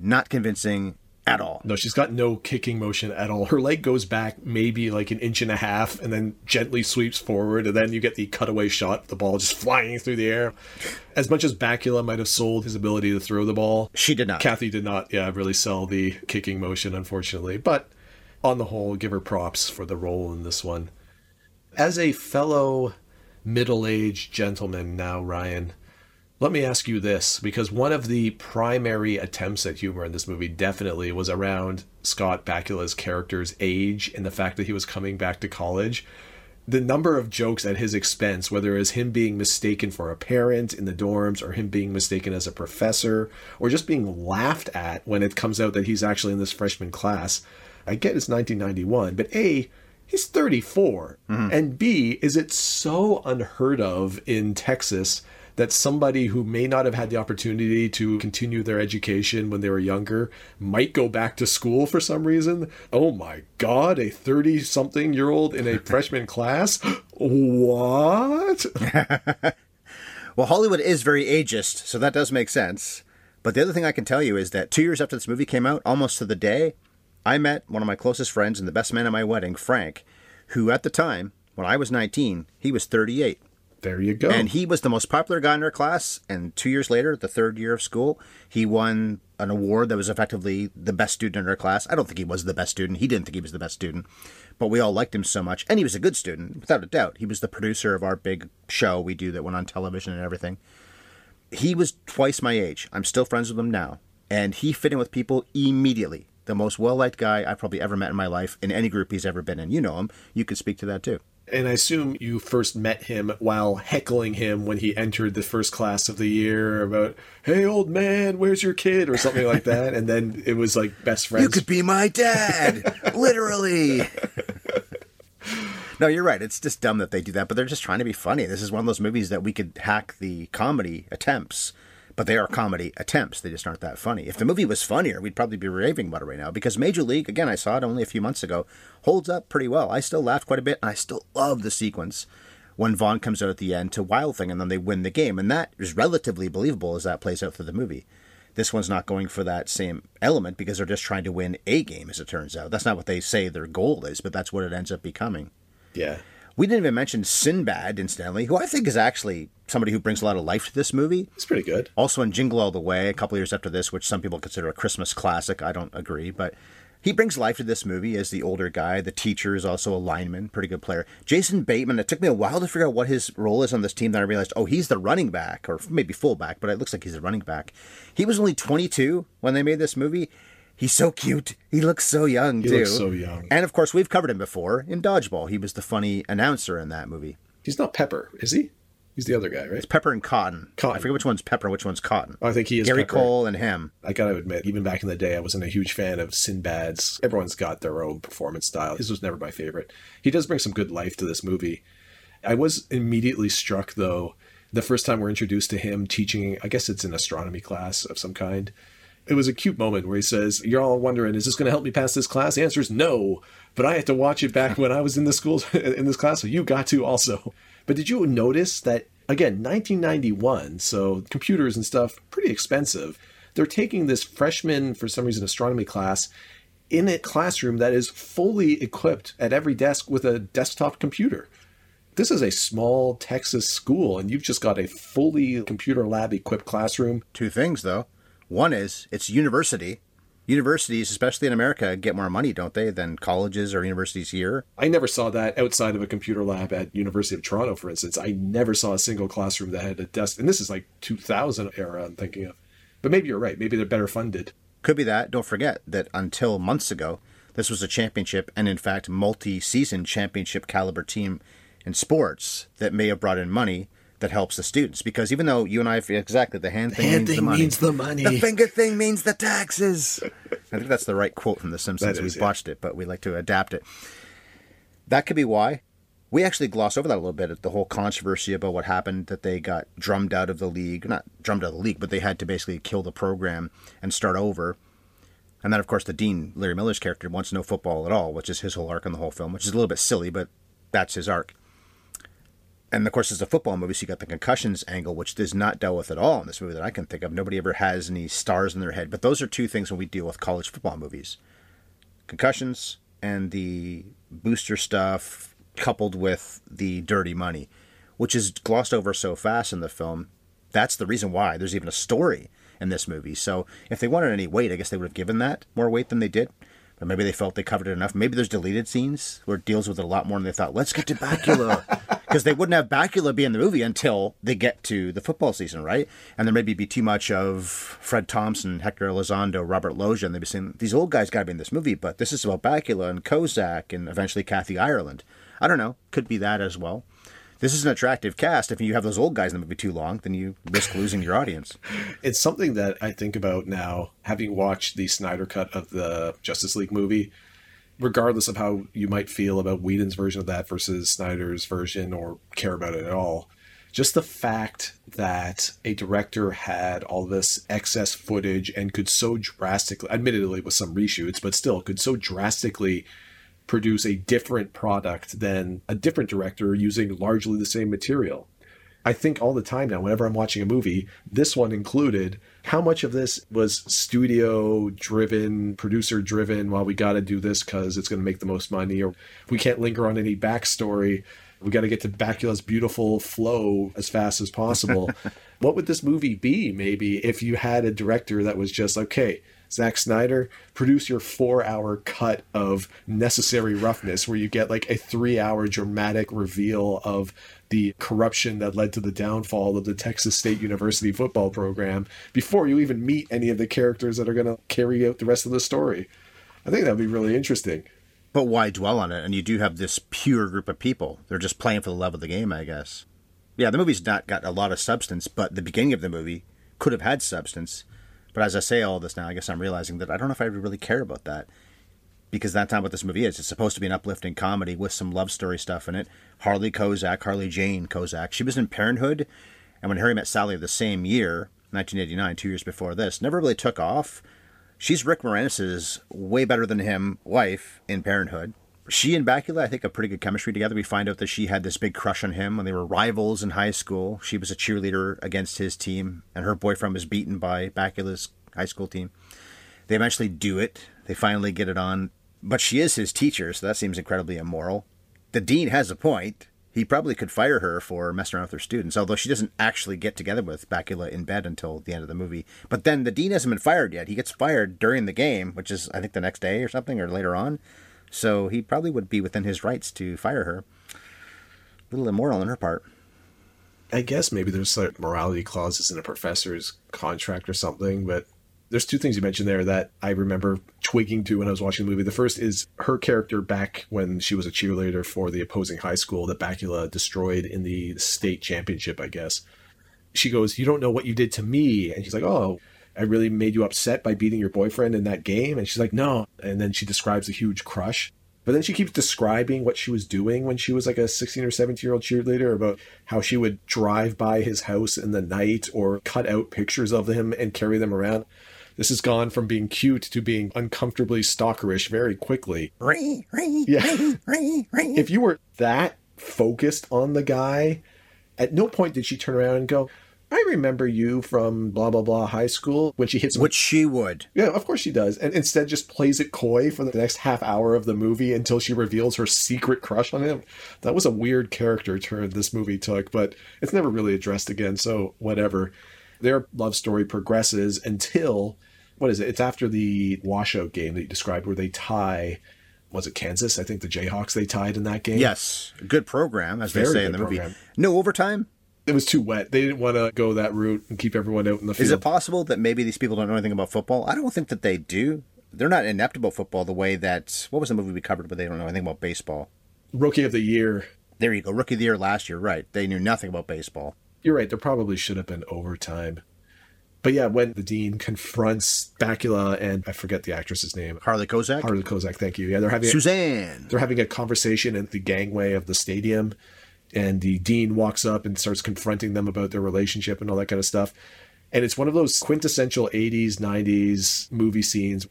not convincing at all. No, she's got no kicking motion at all. Her leg goes back maybe like an inch and a half and then gently sweeps forward, and then you get the cutaway shot, the ball just flying through the air. As much as Bakula might have sold his ability to throw the ball, she did not. Kathy did not, yeah, really sell the kicking motion, unfortunately. But on the whole, give her props for the role in this one. As a fellow middle-aged gentleman now, Ryan... Let me ask you this, because one of the primary attempts at humor in this movie definitely was around Scott Bakula's character's age and the fact that he was coming back to college. The number of jokes at his expense, whether it's him being mistaken for a parent in the dorms or him being mistaken as a professor or just being laughed at when it comes out that he's actually in this freshman class. I get it's nineteen ninety-one, but A... he's thirty-four. Mm-hmm. And B, is it so unheard of in Texas that somebody who may not have had the opportunity to continue their education when they were younger might go back to school for some reason? Oh my God, a thirty-something-year-old in a freshman class? What? Well, Hollywood is very ageist, so that does make sense. But the other thing I can tell you is that two years after this movie came out, almost to the day, I met one of my closest friends and the best man at my wedding, Frank, who at the time, when I was nineteen, he was thirty-eight. There you go. And he was the most popular guy in our class. And two years later, the third year of school, he won an award that was effectively the best student in our class. I don't think he was the best student. He didn't think he was the best student. But we all liked him so much. And he was a good student, without a doubt. He was the producer of our big show we do that went on television and everything. He was twice my age. I'm still friends with him now. and he fit in with people immediately. The most well-liked guy I've probably ever met in my life in any group he's ever been in. You know him. You could speak to that too. And I assume you first met him while heckling him when he entered the first class of the year about, hey, old man, where's your kid? Or something like that. And then it was like best friends. You could be my dad. Literally. No, you're right. It's just dumb that they do that, but they're just trying to be funny. This is one of those movies that we could hack the comedy attempts, but they are comedy attempts. They just aren't that funny. If the movie was funnier, we'd probably be raving about it right now, because Major League, again, I saw it only a few months ago, holds up pretty well. I still laughed quite a bit, and I still love the sequence when Vaughn comes out at the end to Wild Thing, and then they win the game. And that is relatively believable as that plays out through the movie. This one's not going for that same element because they're just trying to win a game, as it turns out. That's not what they say their goal is, but that's what it ends up becoming. Yeah. We didn't even mention Sinbad, incidentally, who I think is actually somebody who brings a lot of life to this movie. It's pretty good. Also in Jingle All the Way, a couple years after this, which some people consider a Christmas classic. I don't agree, but he brings life to this movie as the older guy. The teacher is also a lineman, pretty good player. Jason Bateman, it took me a while to figure out what his role is on this team. Then I realized, oh, he's the running back, or maybe fullback, but it looks like he's the running back. He was only twenty-two when they made this movie. He's so cute. He looks so young, too. He looks so young. And, of course, we've covered him before in Dodgeball. He was the funny announcer in that movie. He's not Pepper, is he? He's the other guy, right? It's Pepper and Cotton. Cotton. I forget which one's Pepper and which one's Cotton. Oh, I think he is Gary Pepper. Cole and him. I got to admit, even back in the day, I wasn't a huge fan of Sinbad's. Everyone's got their own performance style. His was never my favorite. He does bring some good life to this movie. I was immediately struck, though, the first time we're introduced to him teaching, I guess it's an astronomy class of some kind. It was a cute moment where he says, you're all wondering, is this going to help me pass this class? The answer is no, but I had to watch it back when I was in the schools in this class, so you got to also. But did you notice that, again, nineteen ninety-one, so computers and stuff, pretty expensive. They're taking this freshman, for some reason, astronomy class in a classroom that is fully equipped at every desk with a desktop computer. This is a small Texas school, and you've just got a fully computer lab-equipped classroom. Two things, though. One is, it's university. Universities, especially in America, get more money, don't they, than colleges or universities here? I never saw that outside of a computer lab at University of Toronto, for instance. I never saw a single classroom that had a desk. And this is like two thousand era I'm thinking of. But maybe you're right. Maybe they're better funded. Could be that. Don't forget that until months ago, this was a championship and, in fact, multi-season championship caliber team in sports that may have brought in money that helps the students, because even though you and I have exactly the hand thing, the hand means, thing the means the money, the finger thing means the taxes. I think that's the right quote from The Simpsons. Is, we botched yeah. it, but we like to adapt it. That could be why. We actually gloss over that a little bit, the whole controversy about what happened, that they got drummed out of the league, not drummed out of the league, but they had to basically kill the program and start over. And then, of course, the dean, Larry Miller's character, wants no football at all, which is his whole arc in the whole film, which is a little bit silly, but that's his arc. And, of course, it's a football movie, so you got the concussions angle, which is not dealt with at all in this movie that I can think of. Nobody ever has any stars in their head. But those are two things when we deal with college football movies. Concussions and the booster stuff coupled with the dirty money, which is glossed over so fast in the film. That's the reason why there's even a story in this movie. So if they wanted any weight, I guess they would have given that more weight than they did. But maybe they felt they covered it enough. Maybe there's deleted scenes where it deals with it a lot more than they thought. Let's get to Bakula. Because they wouldn't have Bakula be in the movie until they get to the football season, right? And there maybe be too much of Fred Thompson, Hector Elizondo, Robert Loggia, and they'd be saying, these old guys got to be in this movie, but this is about Bakula and Kozak and eventually Kathy Ireland. I don't know. Could be that as well. This is an attractive cast. If you have those old guys in the movie too long, then you risk losing your audience. It's something that I think about now, having watched the Snyder cut of the Justice League movie. Regardless of how you might feel about Whedon's version of that versus Snyder's version or care about it at all, just the fact that a director had all this excess footage and could so drastically, admittedly with some reshoots, but still could so drastically produce a different product than a different director using largely the same material. I think all the time now, whenever I'm watching a movie, this one included, how much of this was studio-driven, producer-driven, well, we got to do this because it's going to make the most money, or we can't linger on any backstory, We got to get to Bakula's beautiful flow as fast as possible. What would this movie be, maybe, if you had a director that was just, okay, Zack Snyder, produce your four-hour cut of Necessary Roughness, where you get like a three-hour dramatic reveal of the corruption that led to the downfall of the Texas State University football program before you even meet any of the characters that are going to carry out the rest of the story. I think that would be really interesting. But why dwell on it? And you do have this pure group of people. They're just playing for the love of the game, I guess. Yeah, the movie's not got a lot of substance, but the beginning of the movie could have had substance. But as I say all this now, I guess I'm realizing that I don't know if I really care about that. Because that's not what this movie is. It's supposed to be an uplifting comedy with some love story stuff in it. Harley Kozak, Harley Jane Kozak. She was in Parenthood. And When Harry Met Sally of the same year, nineteen eighty-nine, two years before this, never really took off. She's Rick Moranis's way better than him wife in Parenthood. She and Bakula, I think, have pretty good chemistry together. We find out that she had this big crush on him when they were rivals in high school. She was a cheerleader against his team, and her boyfriend was beaten by Bakula's high school team. They eventually do it. They finally get it on. But she is his teacher, so that seems incredibly immoral. The dean has a point. He probably could fire her for messing around with her students, although she doesn't actually get together with Bakula in bed until the end of the movie. But then the dean hasn't been fired yet. He gets fired during the game, which is, I think, the next day or something, or later on. So he probably would be within his rights to fire her. A little immoral on her part. I guess maybe there's like morality clauses in a professor's contract or something, but there's two things you mentioned there that I remember twigging to when I was watching the movie. The first is her character back when she was a cheerleader for the opposing high school that Bakula destroyed in the state championship, I guess. She goes, "You don't know what you did to me." And she's like, "Oh, I really made you upset by beating your boyfriend in that game." And she's like, "No." And then she describes a huge crush. But then she keeps describing what she was doing when she was like a sixteen or seventeen-year-old cheerleader, about how she would drive by his house in the night or cut out pictures of him and carry them around. This has gone from being cute to being uncomfortably stalkerish very quickly. Ring, ring, yeah. ring, ring, ring. If you were that focused on the guy, at no point did she turn around and go, "I remember you from blah, blah, blah high school," when she hits him. Which she would. Yeah, of course she does. And instead just plays it coy for the next half hour of the movie until she reveals her secret crush on him. That was a weird character turn this movie took, but it's never really addressed again, so whatever. Their love story progresses until, what is it? It's after the washout game that you described where they tie, was it Kansas? I think the Jayhawks, they tied in that game. Yes. Good program, as Very they say in the program. Movie. No overtime? It was too wet. They didn't want to go that route and keep everyone out in the field. Is it possible that maybe these people don't know anything about football? I don't think that they do. They're not inept about football the way that, what was the movie we covered, but they don't know anything about baseball? Rookie of the Year. There you go. Rookie of the Year last year, right. They knew nothing about baseball. You're right. There probably should have been overtime. But yeah, when the dean confronts Bakula and I forget the actress's name. Harley Kozak? Harley Kozak, thank you. Yeah, they're having Suzanne. A, they're having a conversation in the gangway of the stadium. And the dean walks up and starts confronting them about their relationship and all that kind of stuff. And it's one of those quintessential eighties, nineties movie scenes.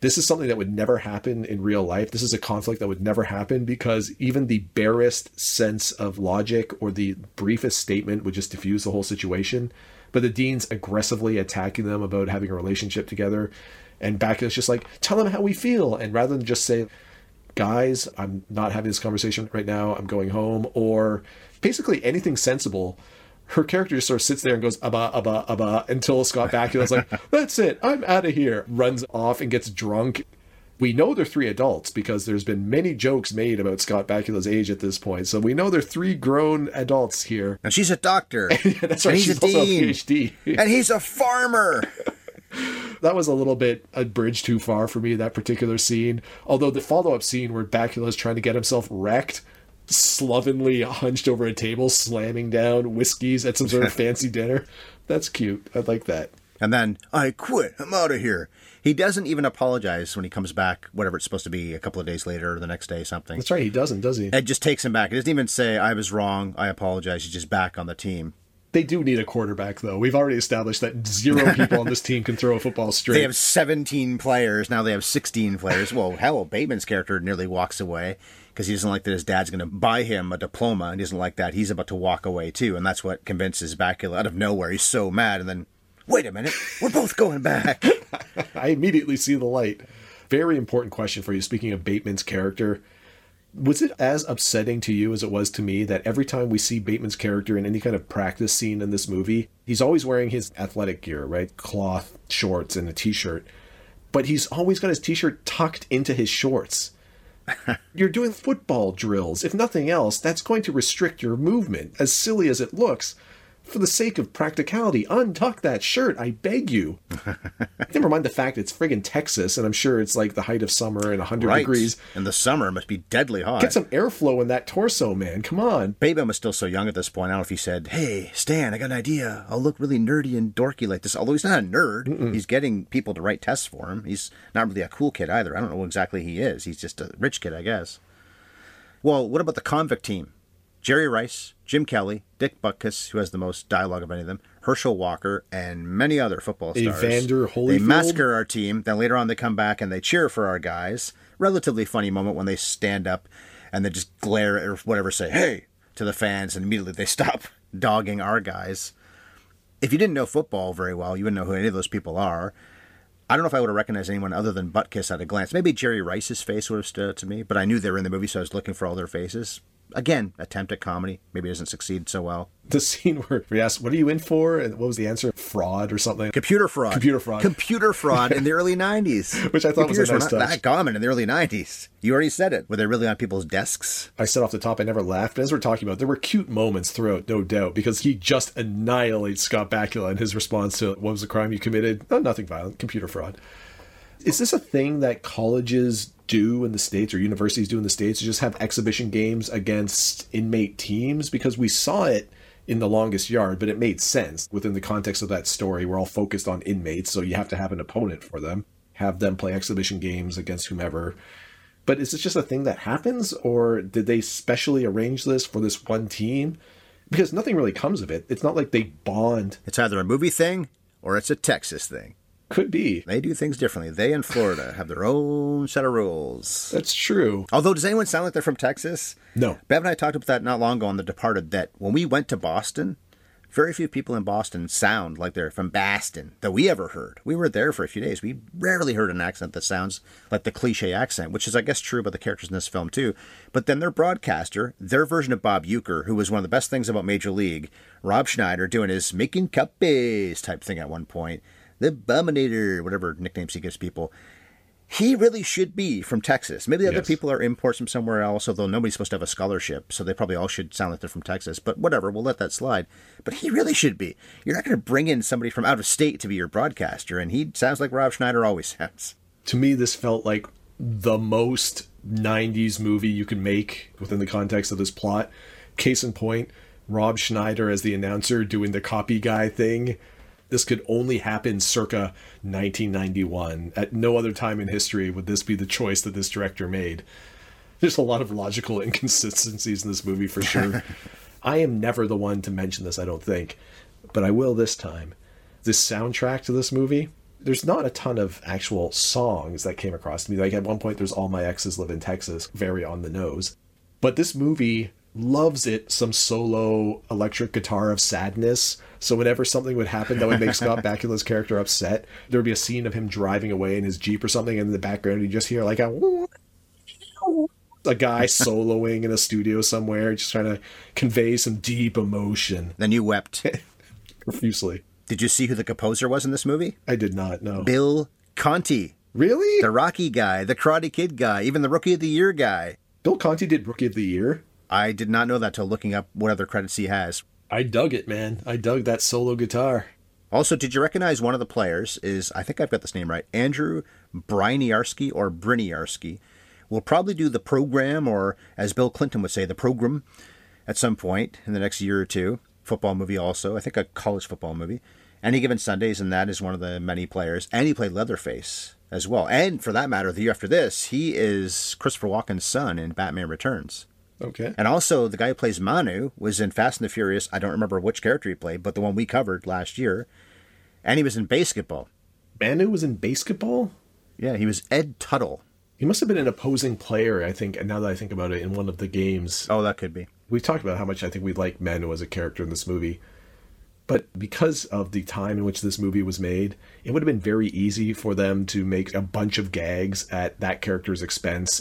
This is something that would never happen in real life. This is a conflict that would never happen because even the barest sense of logic or the briefest statement would just diffuse the whole situation. But the dean's aggressively attacking them about having a relationship together. And Bakula's just like, "Tell them how we feel." And rather than just say, "Guys, I'm not having this conversation right now. I'm going home," or basically anything sensible, her character just sort of sits there and goes, "Abba, abba, abba," until Scott Bakula's like, "That's it. I'm out of here." Runs off and gets drunk. We know they're three adults because there's been many jokes made about Scott Bakula's age at this point. So we know they're three grown adults here. And she's a doctor. Yeah, that's right. And he's she's a also dean. a PhD. And he's a farmer. That was a little bit a bridge too far for me, that particular scene. Although the follow-up scene where Bakula is trying to get himself wrecked, slovenly hunched over a table, slamming down whiskeys at some sort of fancy dinner. That's cute. I like that. And then, "I quit. I'm out of here." He doesn't even apologize when he comes back, whatever it's supposed to be, a couple of days later or the next day, something. That's right. He doesn't, does he? It just takes him back. He doesn't even say, "I was wrong. I apologize." He's just back on the team. They do need a quarterback, though. We've already established that zero people on this team can throw a football straight. They have seventeen players. Now they have sixteen players. Well, hell, Bateman's character nearly walks away because he doesn't like that his dad's going to buy him a diploma. And he doesn't like that. He's about to walk away, too. And that's what convinces Bakula out of nowhere. He's so mad. And then, "Wait a minute. We're both going back." I immediately see the light. Very important question for you. Speaking of Bateman's character, Was it as upsetting to you as it was to me that every time we see Bateman's character in any kind of practice scene in this movie, he's always wearing his athletic gear, right? Cloth shorts and a t-shirt. But he's always got his t-shirt tucked into his shorts. You're doing football drills. If nothing else, that's going to restrict your movement. As silly as it looks, for the sake of practicality, untuck that shirt, I beg you. Never mind the fact it's friggin' Texas, and I'm sure it's like the height of summer and one hundred right. degrees. And the summer must be deadly hot. Get some airflow in that torso, man. Come on. Bateman was still so young at this point. I don't know if he said, hey, Stan, I got an idea. I'll look really nerdy and dorky like this. Although he's not a nerd. Mm-mm. He's getting people to write tests for him. He's not really a cool kid either. I don't know exactly he is. He's just a rich kid, I guess. Well, what about the convict team? Jerry Rice, Jim Kelly, Dick Butkus, who has the most dialogue of any of them, Herschel Walker, and many other football stars. Evander Holyfield. They massacre our team. Then later on, they come back and they cheer for our guys. Relatively funny moment when they stand up and they just glare or whatever, say, hey, to the fans, and immediately they stop dogging our guys. If you didn't know football very well, you wouldn't know who any of those people are. I don't know if I would have recognized anyone other than Butkus at a glance. Maybe Jerry Rice's face would have stood out to me, but I knew they were in the movie, so I was looking for all their faces. Again, attempt at comedy. Maybe it doesn't succeed so well. The scene where we asked, what are you in for? And what was the answer? Fraud or something? Computer fraud. Computer fraud. Computer fraud in the early nineties. Which I thought Computers was a nice touch. Computers were not that common in the early nineties. You already said it. Were they really on people's desks? I said off the top, I never laughed. But as we're talking about, there were cute moments throughout, no doubt, because he just annihilates Scott Bakula in his response to, what was the crime you committed? Oh, nothing violent. Computer fraud. Is this a thing that colleges do in the States, or universities do in the States, to just have exhibition games against inmate teams? Because we saw it in The Longest Yard, but it made sense within the context of that story. We're all focused on inmates, so you have to have an opponent for them, have them play exhibition games against whomever. But is this just a thing that happens, or did they specially arrange this for this one team? Because nothing really comes of it. It's not like they bond. It's either a movie thing or it's a Texas thing. Could be. They do things differently. They in Florida have their own set of rules. That's true. Although, does anyone sound like they're from Texas? No. Bev and I talked about that not long ago on The Departed, that when we went to Boston, very few people in Boston sound like they're from Boston that we ever heard. We were there for a few days. We rarely heard an accent that sounds like the cliche accent, which is, I guess, true about the characters in this film, too. But then their broadcaster, their version of Bob Uecker, who was one of the best things about Major League, Rob Schneider, doing his making copies type thing at one point, the Abominator, whatever nicknames he gives people, he really should be from Texas. Maybe the yes. other people are imports from somewhere else, although nobody's supposed to have a scholarship, so they probably all should sound like they're from Texas. But whatever, we'll let that slide. But he really should be. You're not going to bring in somebody from out of state to be your broadcaster, and he sounds like Rob Schneider always sounds. To me, this felt like the most nineties movie you can make within the context of this plot. Case in point, Rob Schneider as the announcer doing the copy guy thing. This could only happen circa nineteen ninety-one. At no other time in history would this be the choice that this director made. There's a lot of logical inconsistencies in this movie, for sure. I am never the one to mention this, I don't think, but I will this time. This soundtrack to this movie, there's not a ton of actual songs that came across to me. Like, at one point, there's All My Exes Live in Texas, very on the nose. But this movie loves it, some solo electric guitar of sadness. So whenever something would happen that would make Scott Bakula's character upset, there would be a scene of him driving away in his Jeep or something, and in the background you just hear like a, a guy soloing in a studio somewhere, just trying to convey some deep emotion. Then you wept. Profusely. Did you see who the composer was in this movie? I did not, no. Bill Conti. Really? The Rocky guy, the Karate Kid guy, even the Rookie of the Year guy. Bill Conti did Rookie of the Year? I did not know that till looking up what other credits he has. I dug it, man. I dug that solo guitar. Also, did you recognize one of the players is, I think I've got this name right, Andrew Briniarski or Briniarski. Will probably do the program, or as Bill Clinton would say, the program, at some point in the next year or two. Football movie also. I think a college football movie. Any Given Sundays, and that is one of the many players. And he played Leatherface as well. And for that matter, the year after this, he is Christopher Walken's son in Batman Returns. Okay. And also, the guy who plays Manu was in Fast and the Furious. I don't remember which character he played, but the one we covered last year. And he was in Basketball. Manu was in Basketball? Yeah, he was Ed Tuttle. He must have been an opposing player, I think, now that I think about it, in one of the games. Oh, that could be. We talked about how much I think we like Manu as a character in this movie. But because of the time in which this movie was made, it would have been very easy for them to make a bunch of gags at that character's expense.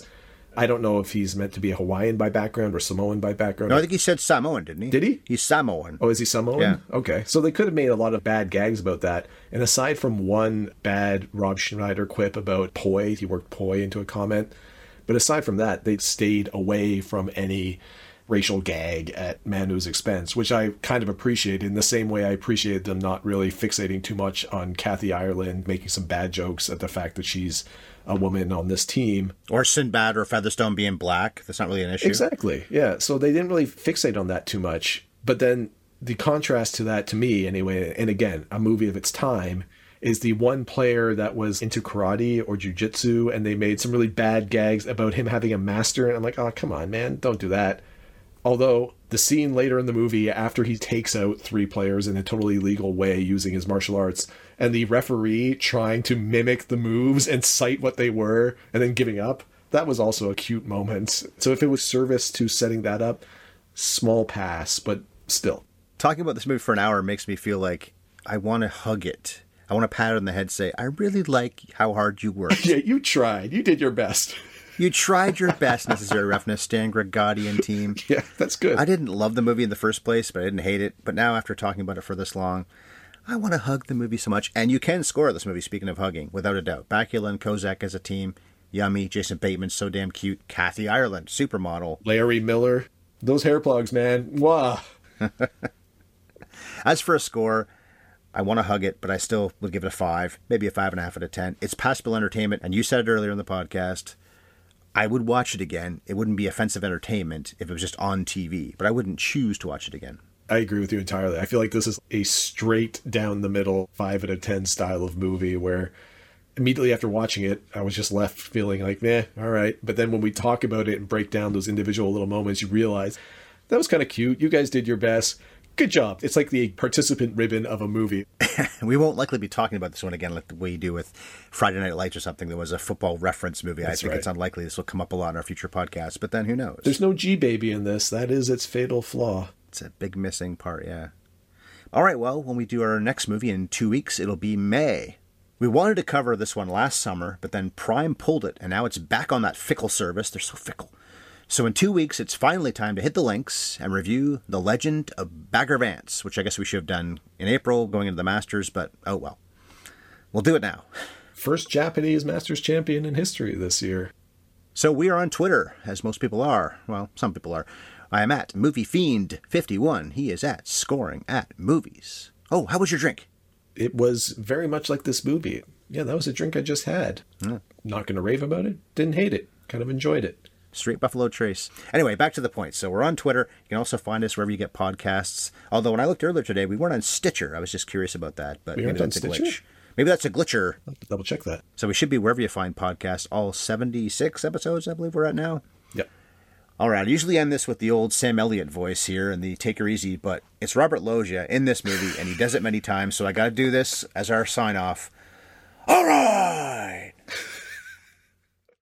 I don't know if he's meant to be a Hawaiian by background or Samoan by background. No, I think he said Samoan, didn't he? Did he? He's Samoan. Oh, is he Samoan? Yeah. Okay. So they could have made a lot of bad gags about that. And aside from one bad Rob Schneider quip about poi, he worked poi into a comment. But aside from that, they stayed away from any racial gag at Manu's expense, which I kind of appreciate in the same way I appreciated them not really fixating too much on Kathy Ireland making some bad jokes at the fact that she's a woman on this team. Or Sinbad or Featherstone being black. That's not really an issue. Exactly. Yeah. So they didn't really fixate on that too much. But then the contrast to that, to me anyway, and again, a movie of its time, is the one player that was into karate or jujitsu, and they made some really bad gags about him having a master. And I'm like, oh, come on, man, don't do that. Although the scene later in the movie after he takes out three players in a totally legal way using his martial arts, and the referee trying to mimic the moves and cite what they were and then giving up, that was also a cute moment. So if it was service to setting that up, small pass, but still. Talking about this movie for an hour makes me feel like I want to hug it. I want to pat it on the head and say, I really like how hard you worked. Yeah, you tried. You did your best. You tried your best, Necessary Roughness, Stan Grigadian team. Yeah, that's good. I didn't love the movie in the first place, but I didn't hate it. But now, after talking about it for this long, I want to hug the movie so much. And you can score this movie, speaking of hugging, without a doubt. Bakula and Kozak as a team. Yummy. Jason Bateman, so damn cute. Kathy Ireland, supermodel. Larry Miller. Those hair plugs, man. Wow. As for a score, I want to hug it, but I still would give it a five, maybe a five and a half out of ten. It's passable entertainment, and you said it earlier in the podcast. I would watch it again. It wouldn't be offensive entertainment if it was just on T V, but I wouldn't choose to watch it again. I agree with you entirely. I feel like this is a straight down the middle, five out of ten style of movie where immediately after watching it, I was just left feeling like, meh, all right. But then when we talk about it and break down those individual little moments, you realize that was kind of cute. You guys did your best. Good job. It's like the participant ribbon of a movie. We won't likely be talking about this one again like the way you do with Friday Night Lights or something. There was a football reference movie. That's I think right. It's unlikely this will come up a lot in our future podcasts, but then who knows? There's no G-Baby in this. That is its fatal flaw. It's a big missing part, yeah. All right, well, when we do our next movie in two weeks, it'll be May. We wanted to cover this one last summer, but then Prime pulled it, and now it's back on that fickle service. They're so fickle. So in two weeks, it's finally time to hit the links and review The Legend of Bagger Vance, which I guess we should have done in April going into the Masters, but oh well. We'll do it now. First Japanese Masters champion in history this year. So we are on Twitter, as most people are. Well, some people are. I am at Movie Fiend fifty-one. He is at Scoring at Movies. Oh, how was your drink? It was very much like this movie. Yeah, that was a drink I just had. Mm. Not going to rave about it. Didn't hate it. Kind of enjoyed it. Straight Buffalo Trace. Anyway, back to the point. So we're on Twitter. You can also find us wherever you get podcasts. Although when I looked earlier today, we weren't on Stitcher. I was just curious about that. But we maybe that's a glitch. Maybe that's a glitcher. I'll double check that. So we should be wherever you find podcasts. All seventy-six episodes, I believe we're at now. Yep. All right. I usually end this with the old Sam Elliott voice here and the take her easy. But it's Robert Loggia in this movie, and he does it many times. So I got to do this as our sign off. All right.